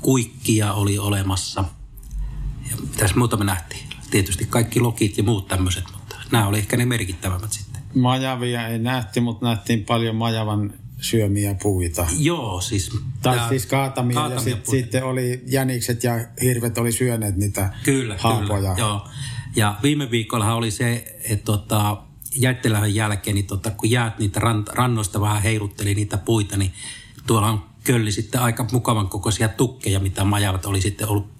kuikkia oli olemassa. Ja mitäs muuta me nähtiin? Tietysti kaikki lokit ja muut tämmöiset, mutta nämä oli ehkä ne merkittävämmät sitten. Majavia ei nähty, mutta nähtiin paljon majavan syömiä puita. Joo, siis... Tai siis kaatamia, kaatamia ja sitten sit oli jänikset ja hirvet oli syöneet niitä kyllä, haapoja. Kyllä, joo. Ja viime viikollahan oli se, että tota, jäittelähön jälkeen, niin tota, kun jäät niitä rannoista vähän heilutteli niitä puita, niin tuolla on kölli sitten aika mukavan kokoisia tukkeja, mitä majavat oli sitten ollut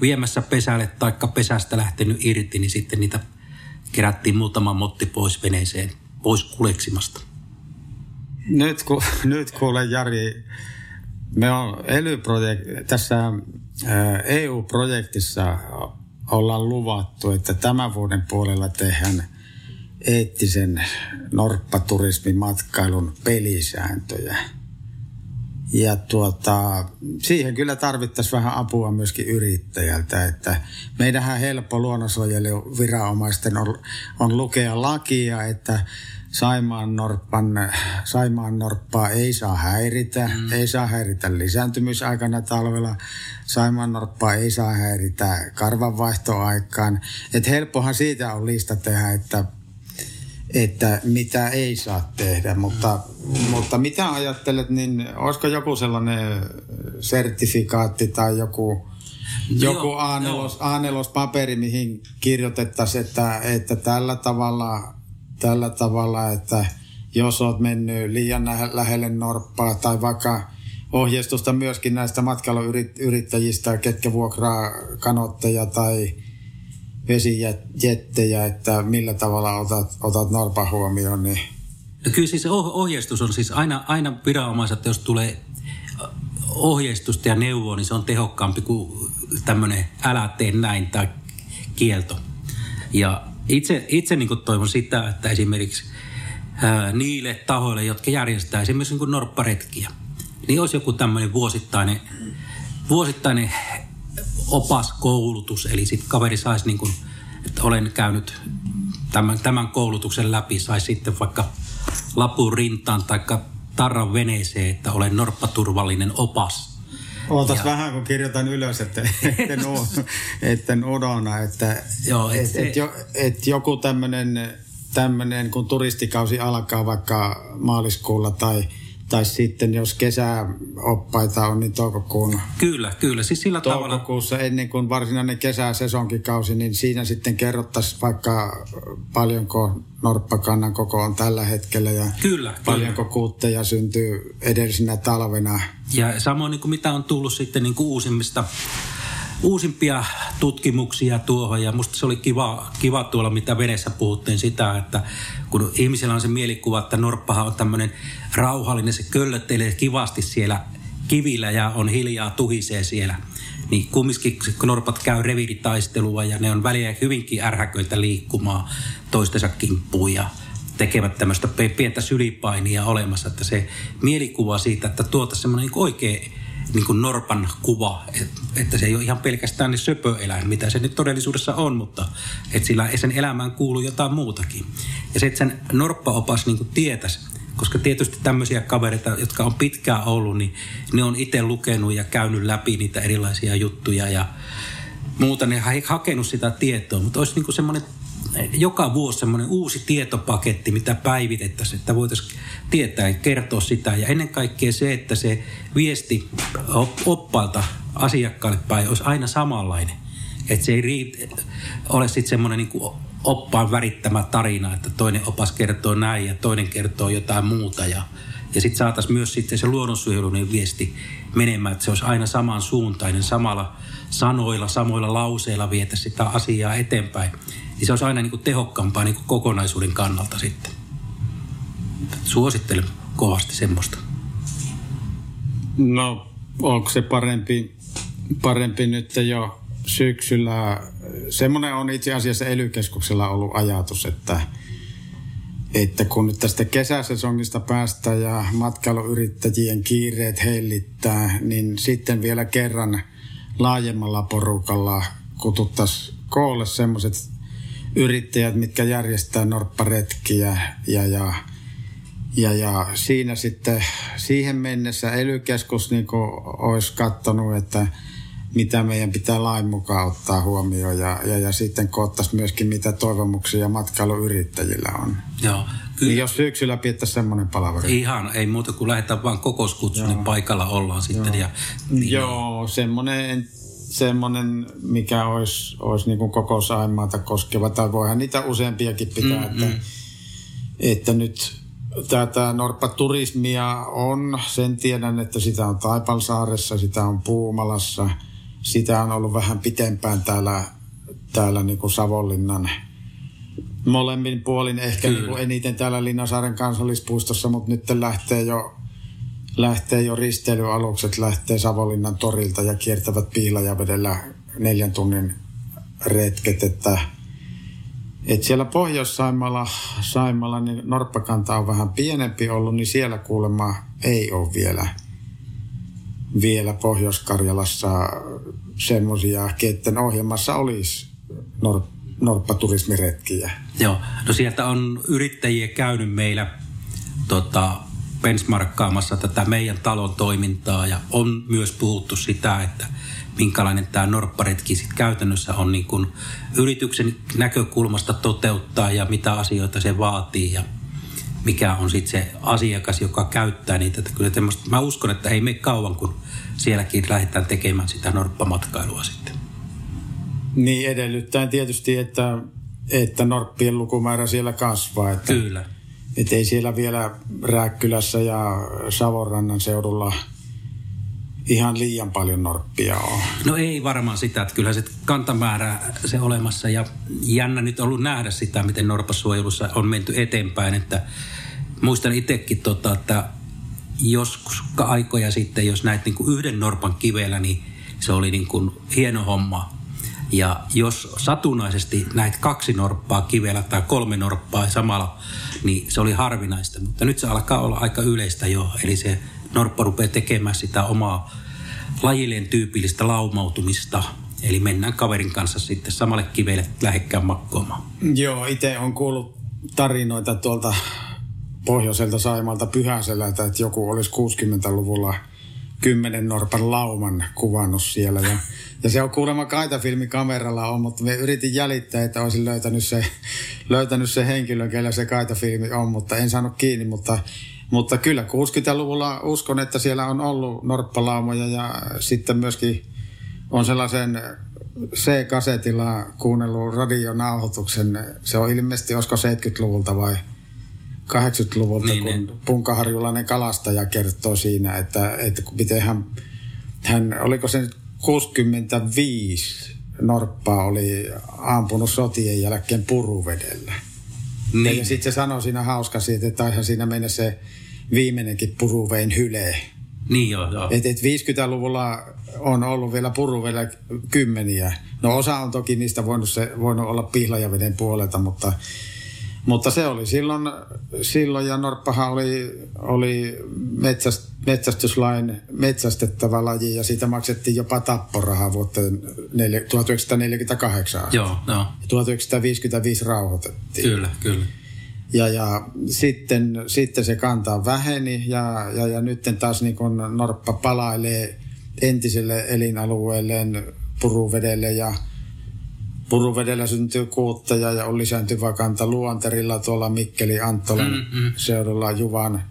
viemässä pesälle, taikka pesästä lähtenyt irti, niin sitten niitä kerättiin muutama motti pois veneeseen, pois kuleksimasta. Nyt, ku, nyt kuule Jari, me on E L Y-projekti, tässä E U-projektissa ollaan luvattu, että tämän vuoden puolella tehdään eettisen norppaturismin matkailun pelisääntöjä. Ja tuota, siihen kyllä tarvittaisiin vähän apua myöskin yrittäjältä, että meidänhän helppo luonnonsuojeluviranomaisten on, on lukea lakia, että Saimaan norppan, Saimaan norppaa ei saa häiritä, mm. ei saa häiritä lisääntymisaikana talvella. Saimaan norppaa ei saa häiritä karvanvaihtoaikaan. Et helppohan siitä on lista tehdä, että, että mitä ei saa tehdä. Mutta, mm. mutta mitä ajattelet, niin olisiko joku sellainen sertifikaatti tai joku... Joku A neljä -paperi, mihin kirjoitettaisiin, että, että tällä tavalla, tällä tavalla, että jos olet mennyt liian lähelle norppaa tai vaikka ohjeistusta myöskin näistä matkailuyrittäjistä, ketkä vuokraa kanotteja tai vesijettejä, että millä tavalla otat, otat norpan huomioon. Niin. No kyllä siis ohjeistus on siis aina, aina viranomaiset, jos tulee ohjeistusta ja neuvoa, niin se on tehokkaampi kuin tämmöinen älä tee näin tai kielto. Ja itse, itse niin kuin toivon sitä, että esimerkiksi ää, niille tahoille, jotka järjestää esimerkiksi niin kuin norpparetkiä, niin olisi joku tämmöinen vuosittainen, vuosittainen opaskoulutus. Eli sitten kaveri saisi, niin kuin, että olen käynyt tämän, tämän koulutuksen läpi, saisi sitten vaikka lapun rintaan tai tarran veneeseen, että olen norppaturvallinen opas. Oltais ja... vähän, kun kirjoitan ylös, että etten, u, etten udona, että joo, et, et, et, jo, et joku tämmöinen, tämmöinen, kun turistikausi alkaa vaikka maaliskuulla tai, tai sitten jos kesäoppaita on, niin toukokuun. Kyllä, kyllä. Siis sillä toukokuussa tavalla... ennen kuin varsinainen kesäsesonkikausi, niin siinä sitten kerrottaisiin vaikka paljonko norppakannan koko on tällä hetkellä ja kyllä, paljonko kyllä. kuutteja syntyy edellisenä talvena. Ja samoin niin kuin mitä on tullut sitten niin kuin uusimmista, uusimpia tutkimuksia tuohon ja musta se oli kiva, kiva tuolla, mitä vedessä puhuttiin sitä, että kun ihmisillä on se mielikuva, että norppahan on tämmöinen rauhallinen, se köllöttelee kivasti siellä kivillä ja on hiljaa, tuhisee siellä. Niin kumminkin norpat käy reviiritaistelua ja ne on väliä hyvinkin ärhäköitä liikkumaan toistensa kimppuun ja tekevät tämmöistä pientä sylipainia olemassa. Että se mielikuva siitä, että tuota semmoinen niin oikein niin kuin norpan kuva, että se ei ole ihan pelkästään ne söpöeläin, mitä se nyt todellisuudessa on, mutta että sillä sen elämään kuuluu jotain muutakin. Ja se, että sen norppaopas niin kuin tietäisi, koska tietysti tämmöisiä kavereita, jotka on pitkään ollut, niin ne on itse lukenut ja käynyt läpi niitä erilaisia juttuja ja muuta. Ne ei hakenut sitä tietoa, mutta olisi niin kuin semmoinen joka vuosi semmoinen uusi tietopaketti, mitä päivitettäisiin, että voitaisiin tietää ja kertoa sitä. Ja ennen kaikkea se, että se viesti oppaalta asiakkaalle päin olisi aina samanlainen. Että se ei riitä, ole sitten semmoinen niin kuin oppaan värittämä tarina, että toinen opas kertoo näin ja toinen kertoo jotain muuta. Ja, ja sitten saataisiin myös sitten se luonnonsuojelullinen viesti menemään, että se olisi aina samansuuntainen, samalla sanoilla, samoilla lauseilla vietä sitä asiaa eteenpäin. Niin se olisi aina niin kuin tehokkaampaa niin kuin kokonaisuuden kannalta sitten. Suosittelen kovasti semmoista. No, onko se parempi, parempi nyt jo syksyllä? Semmoinen on itse asiassa E L Y-keskuksella ollut ajatus, että, että kun nyt tästä kesäsesongista päästään ja matkailuyrittäjien kiireet hellittää, niin sitten vielä kerran laajemmalla porukalla kututtaisiin koolle semmoiset yrittäjät, mitkä järjestää norpparetkiä ja, ja, ja, ja siinä sitten siihen mennessä E L Y-keskus niin olisi katsonut, että mitä meidän pitää lain mukaan ottaa huomioon ja, ja, ja sitten koottaisiin myöskin mitä toivomuksia matkailuyrittäjillä on. Joo, kyllä. Niin jos syksyllä pidettäisiin semmoinen palaveri. Ihan, ei muuta kuin lähdetään vaan kokouskutsuun, niin paikalla ollaan sitten. Joo, ja, niin Joo semmoinen... Semmoinen, mikä olisi, olisi niin kuin koko Saimaata koskeva, tai voihan niitä useampiakin pitää, mm-hmm. että, että nyt tätä norppaturismia on, sen tiedän, että sitä on Taipalsaaressa, sitä on Puumalassa, sitä on ollut vähän pitempään täällä, täällä niin kuin Savonlinnan molemmin puolin, ehkä niin kuin eniten täällä Linnasaaren kansallispuistossa, mutta nyt lähtee jo Lähtee jo risteilyalukset, lähtee Savonlinnan torilta ja kiertävät Pihlajavedellä neljän tunnin retket. Että, että siellä Pohjois-Saimalla Saimalla, niin norppakanta on vähän pienempi ollut, niin siellä kuulemma ei ole vielä, vielä Pohjois-Karjalassa semmoisia, keitten ohjelmassa olisi nor- norppaturismiretkiä. Joo, no sieltä on yrittäjiä käynyt meillä tota... benchmarkkaamassa tätä meidän talon toimintaa ja on myös puhuttu sitä, että minkälainen tämä norpparetki sit käytännössä on niin kun yrityksen näkökulmasta toteuttaa ja mitä asioita se vaatii ja mikä on sitten se asiakas, joka käyttää niitä. Että kyllä tämmöstä, mä uskon, että ei mene kauan, kun sielläkin lähdetään tekemään sitä norppamatkailua sitten. Niin edellyttäen tietysti, että, että norppien lukumäärä siellä kasvaa. Että... Kyllä. Että ei siellä vielä Rääkkylässä ja Savonrannan seudulla ihan liian paljon norppia ole. No ei varmaan sitä, että kyllähän se kantamäärä se olemassa ja jännä nyt ollut nähdä sitä, miten norppasuojelussa on menty eteenpäin. Että muistan itsekin, tota, että joskus aikoja sitten, jos näit niin kuin yhden norpan kivellä, niin se oli niin kuin hieno homma. Ja jos satunnaisesti näit kaksi norppaa kivellä tai kolme norppaa samalla, niin se oli harvinaista. Mutta nyt se alkaa olla aika yleistä jo. Eli se norppa rupeaa tekemään sitä omaa lajilleen tyypillistä laumautumista. Eli mennään kaverin kanssa sitten samalle kivelle lähekkään makkoamaan. Joo, itse on kuullut tarinoita tuolta pohjoiselta Saimalta Pyhäselältä, että joku olisi kuusikymmentäluvulla kymmenen norpan lauman kuvannut siellä. Ja, ja se on kuulemma kaitafilmikameralla on, mutta me yritin jäljittää, että olisin löytänyt se, löytänyt se henkilö, kellä se kaitafilmi on, mutta en saanut kiinni. Mutta, mutta kyllä kuusikymmentäluvulla uskon, että siellä on ollut norppalaumoja ja sitten myöskin on sellaisen C-kasetilla kuunnellut radionauhoituksen. Se on ilmeisesti, olisiko seitsemänkymmentäluvulta vai kahdeksankymmentäluvulta, niin, kun punkaharjulainen kalastaja kertoo siinä, että, että miten hän, hän, oliko se nyt kuusikymmentäviisi norppaa oli ampunut sotien jälkeen Puruvedellä. Niin. Ja sitten se sanoi siinä hauska siitä, että taihan siinä mennä se viimeinenkin Puruvein hyle Niin joo, joo. Et, et viisikymmentäluvulla on ollut vielä puruveleja kymmeniä. No osa on toki niistä voinut, se, voinut olla Pihlajaveden puolelta, mutta, mutta se oli silloin, silloin ja norppahan oli, oli metsäst, metsästyslain metsästettävä laji ja siitä maksettiin jopa tapporahaa vuoteen tuhatyhdeksänsataaneljäkymmentäkahdeksan. Joo, joo. tuhatyhdeksänsataaviisikymmentäviisi rauhoitettiin. Kyllä, kyllä. Ja, ja sitten, sitten se kanta väheni ja, ja, ja nyt taas niin kun norppa palailee entiselle elinalueelleen puruvedelle ja puruvedellä syntyy kuutteja ja on lisääntyvä kanta Luonterilla tuolla Mikkeli Anttolan mm-hmm. seudulla Juvan,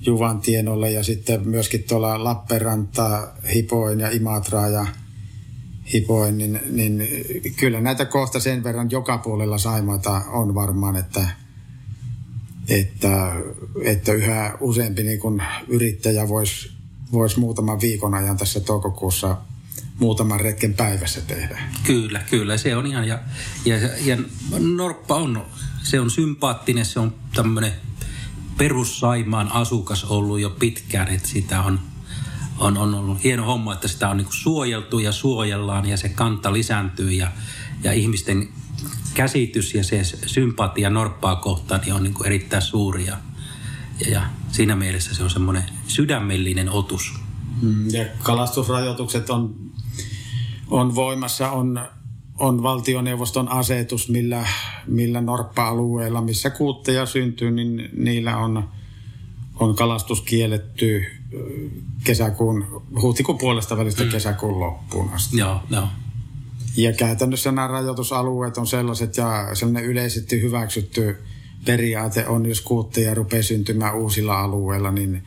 Juvan tienolla ja sitten myöskin tuolla Lappeenrantaa Hipoen ja Imatraa ja Hipoen, niin, niin kyllä näitä kohta sen verran joka puolella Saimaata on varmaan, että Että, että yhä useampi niin kun yrittäjä voisi vois muutaman viikon ajan tässä toukokuussa muutaman retken päivässä tehdä. Kyllä, kyllä. Se on ihan, ja, ja, ja norppa on, se on sympaattinen, se on tämmöinen perussaimaan asukas ollut jo pitkään, että sitä on, on, on ollut hieno homma, että sitä on niin kuin suojeltu ja suojellaan ja se kanta lisääntyy ja, ja ihmisten käsitys ja se sympatia norppaa kohtaan niin on niin kuin erittäin suuri ja, ja, ja siinä mielessä se on semmoinen sydämellinen otus. Ja kalastusrajoitukset on, on voimassa, on, on valtioneuvoston asetus, millä, millä norppa-alueella, missä kuutteja syntyy, niin niillä on, on kalastus kielletty kesäkuun, huhtikuun puolesta välistä mm. kesäkuun loppuun asti. Joo, joo. Ja käytännössä nämä rajoitusalueet on sellaiset ja sellainen yleisesti hyväksytty periaate on, jos kuutteja rupeaa syntymään uusilla alueilla, niin,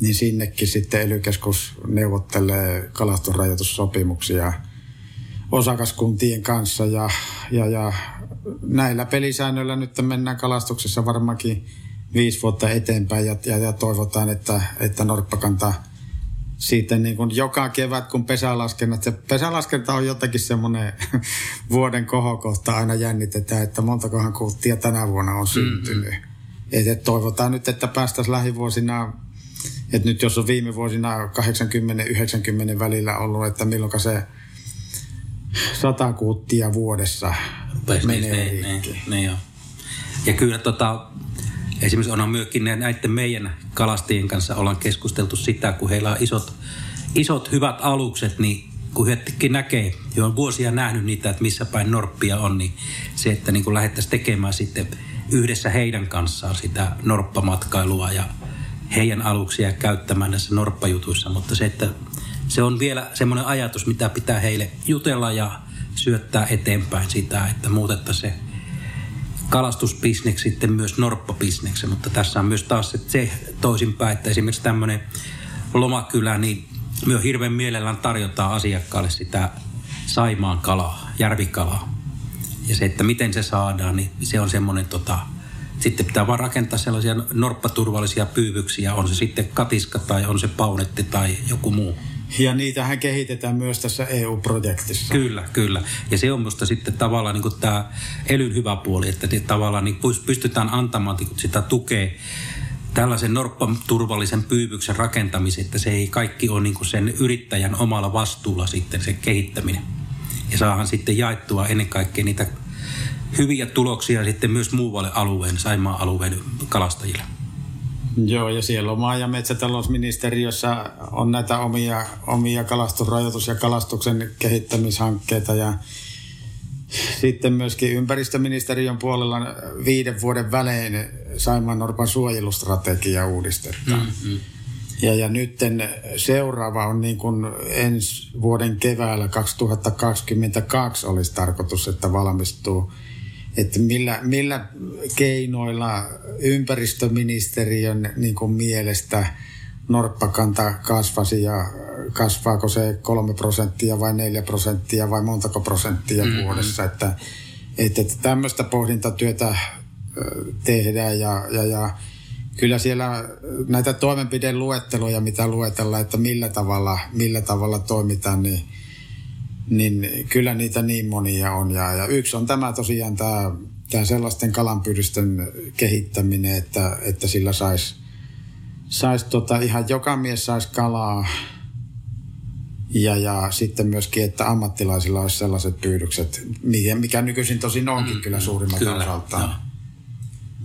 niin sinnekin sitten ely-keskus neuvottelee kalastusrajoitussopimuksia osakaskuntien kanssa. Ja, ja, ja näillä pelisäännöillä nyt mennään kalastuksessa varmaankin viisi vuotta eteenpäin ja, ja, ja toivotaan, että, että norppakanta sitten niin kuin joka kevät, kun pesälaskennat, se pesälaskenta on jotenkin semmoinen vuoden kohokohta, aina jännitetään, että montakohan kuuttia tänä vuonna on syntynyt. Mm-hmm. Että et toivotaan nyt, että päästäisiin lähivuosina, että nyt jos on viime vuosina kahdeksankymmentä yhdeksänkymmentä välillä ollut, että milloin se sata kuuttia vuodessa Rupes menee ne, ne, ne, ne ja kyllä tota... Esimerkiksi onhan myöskin näiden meidän kalastajien kanssa ollaan keskusteltu sitä, kun heillä on isot, isot hyvät alukset, niin kun hetkikin näkee, jo on vuosia nähnyt niitä, että missä päin norppia on, niin se, että niin kun lähdettäisiin tekemään sitten yhdessä heidän kanssaan sitä norppamatkailua ja heidän aluksia käyttämään näissä norppajutuissa, mutta se, että se on vielä semmoinen ajatus, mitä pitää heille jutella ja syöttää eteenpäin sitä, että muutettaisiin se kalastusbisneksi sitten myös norppabisneksi, mutta tässä on myös taas se toisinpäin, että esimerkiksi tämmöinen lomakylä, niin myös hirveän mielellään tarjotaan asiakkaalle sitä Saimaan kalaa, järvikalaa. Ja se, että miten se saadaan, niin se on semmoinen, tota, sitten pitää vaan rakentaa sellaisia norppaturvallisia pyyvyksiä, on se sitten katiska tai on se paunetti tai joku muu. Ja niitähän kehitetään myös tässä E U-projektissa. Kyllä, kyllä. Ja se on musta sitten tavallaan niin kuin tämä elyn hyvä puoli, että tavallaan niin pystytään antamaan sitä tukea tällaisen norppaturvallisen pyyvyksen rakentamiseen, että se ei kaikki ole niin kuin sen yrittäjän omalla vastuulla sitten se kehittäminen. Ja saahan sitten jaettua ennen kaikkea niitä hyviä tuloksia sitten myös muualle alueen, Saimaan alueen kalastajille. Joo, ja siellä maa- ja metsätalousministeriössä on näitä omia, omia kalastusrajoitus- ja kalastuksen kehittämishankkeita. Ja sitten myöskin ympäristöministeriön puolella viiden vuoden välein Saimaan norpan suojelustrategia uudistetaan. Mm-hmm. Ja, ja nyt seuraava on niin kuin ensi vuoden keväällä kaksituhattakaksikymmentäkaksi olisi tarkoitus, että valmistuu. Että millä, millä keinoilla ympäristöministeriön niin kuin mielestä norppakanta kasvasi ja kasvaako se kolme prosenttia vai neljä prosenttia vai montako prosenttia mm-hmm. vuodessa. Että, että, että tämmöistä pohdintatyötä tehdään ja, ja, ja kyllä siellä näitä toimenpideluetteloja, mitä luetellaan, että millä tavalla, millä tavalla toimitaan, niin niin kyllä niitä niin monia on. Ja, ja yksi on tämä tosiaan tämä, tämä sellaisten kalanpydysten kehittäminen, että, että sillä saisi sais tota, ihan joka mies sais kalaa. Ja, ja sitten myöskin, että ammattilaisilla olisi sellaiset pyydykset, mikä nykyisin tosin onkin mm, kyllä suurimmalta osaltaan. No.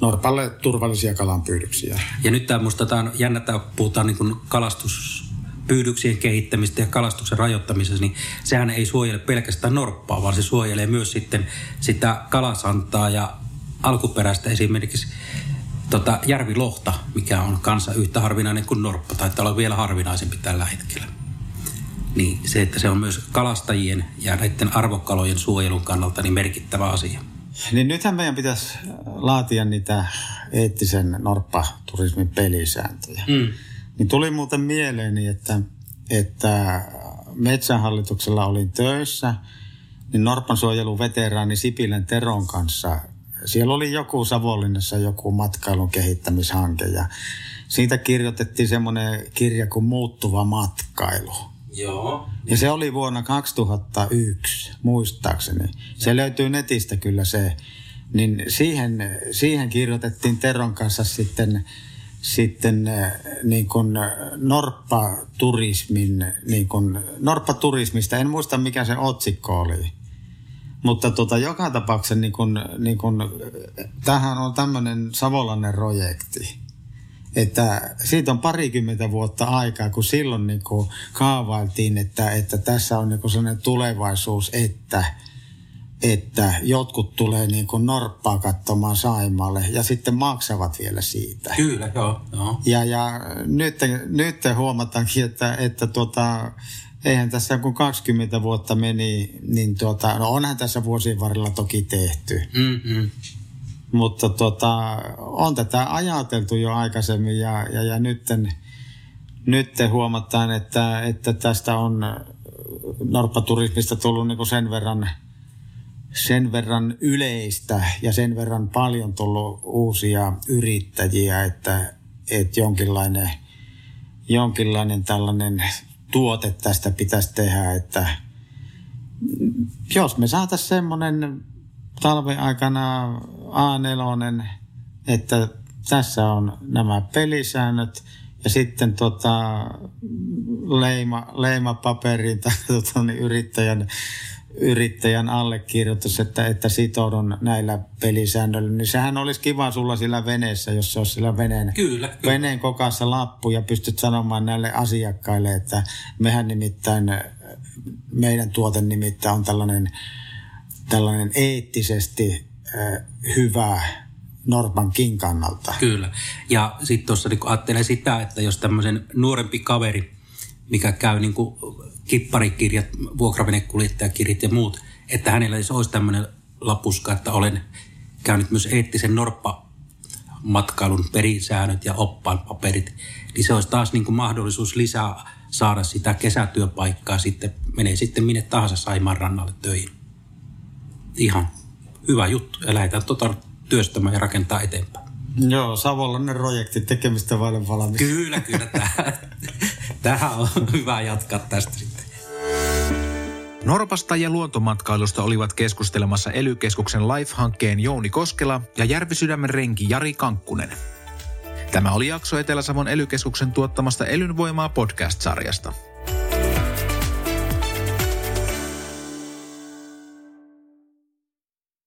Norpalle turvallisia kalanpyydyksiä. Ja nyt tämä minusta tämä on jännä, tämä puhutaan niin kuin kalastuspyydyksien kehittämistä ja kalastuksen rajoittamisesta, niin sehän ei suojele pelkästään norppaa, vaan se suojelee myös sitten sitä kalasantaa ja alkuperäistä esimerkiksi tota järvilohta, mikä on kanssa yhtä harvinainen kuin norppa, tai taitaa olla vielä harvinaisempi tällä hetkellä. Niin se, että se on myös kalastajien ja näiden arvokalojen suojelun kannalta niin merkittävä asia. Niin nythän meidän pitäisi laatia niitä eettisen norppaturismin pelisääntöjä. Mm. Niin tuli muuten mieleeni, että, että Metsähallituksella olin töissä, niin norpan suojeluveteraani Sipilän Teron kanssa. Siellä oli joku Savonlinnassa joku matkailun kehittämishanke ja siitä kirjoitettiin semmoinen kirja kuin Muuttuva matkailu. Joo. Ja se oli vuonna kaksituhattayksi, muistaakseni. Se löytyy netistä kyllä se. Niin siihen, siihen kirjoitettiin Teron kanssa sitten, sitten niin kuin norppaturismin, niin kuin norppaturismista. En muista mikä se otsikko oli. Mutta tota, joka tapauksessa niin kuin, niin kuin, tämähän on tämmöinen savolainen projekti. Että siitä on parikymmentä vuotta aikaa, kun silloin niin kuin kaavailtiin, että, että tässä on niin kuin sellainen tulevaisuus, että, että jotkut tulee niin kuin norppaa katsomaan Saimaalle ja sitten maksavat vielä siitä. Kyllä, joo. joo. Ja, ja nyt, nyt huomataankin, että, että tuota, eihän tässä kun kaksikymmentä vuotta meni, niin tuota, no onhan tässä vuosien varrella toki tehty. Mm-hmm. Mutta tota, on tätä ajateltu jo aikaisemmin ja, ja, ja nytten, nytten huomataan, että, että tästä on norppaturismista tullut niin kuin sen verran, sen verran yleistä ja sen verran paljon tullut uusia yrittäjiä, että, että jonkinlainen, jonkinlainen tällainen tuote tästä pitäisi tehdä, että jos me saataisiin semmoinen talven aikana A neljä, että tässä on nämä pelisäännöt ja sitten tota leima, leimapaperiin tai tota, niin yrittäjän, yrittäjän allekirjoitus, että, että sitoudun näillä pelisäännöillä. Niin sehän olisi kiva sulla sillä veneessä, jos se olisi sillä veneen, kyllä, kyllä. veneen kokassa lappu ja pystyt sanomaan näille asiakkaille, että mehän nimittäin, meidän tuote nimittäin on tällainen tällainen eettisesti äh, hyvä norpankin kannalta. Kyllä. Ja sitten tuossa niin ajattelee sitä, että jos tämmöisen nuorempi kaveri, mikä käy niin kuin kipparikirjat, vuokravenekuljettajakirjat ja muut, että hänellä olisi tämmöinen lapuska, että olen käynyt myös eettisen norppamatkailun perisäännöt ja oppaan paperit, niin se olisi taas niin kuin mahdollisuus lisää saada sitä kesätyöpaikkaa sitten, menee sitten minne tahansa Saimaan rannalle töihin. Ihan hyvä juttu. Ja lähdetään tuota työstämään ja rakentaa eteenpäin. Joo, savolainen projekti tekemistä vaille valmis. Kyllä, kyllä. Tähän on hyvä jatkaa tästä sitten. Norpasta ja luontomatkailusta olivat keskustelemassa E L Y-keskuksen Life-hankkeen Jouni Koskela ja Järvisydämen renki Jari Kankkunen. Tämä oli jakso Etelä-Savon E L Y-keskuksen tuottamasta Elynvoimaa podcast-sarjasta.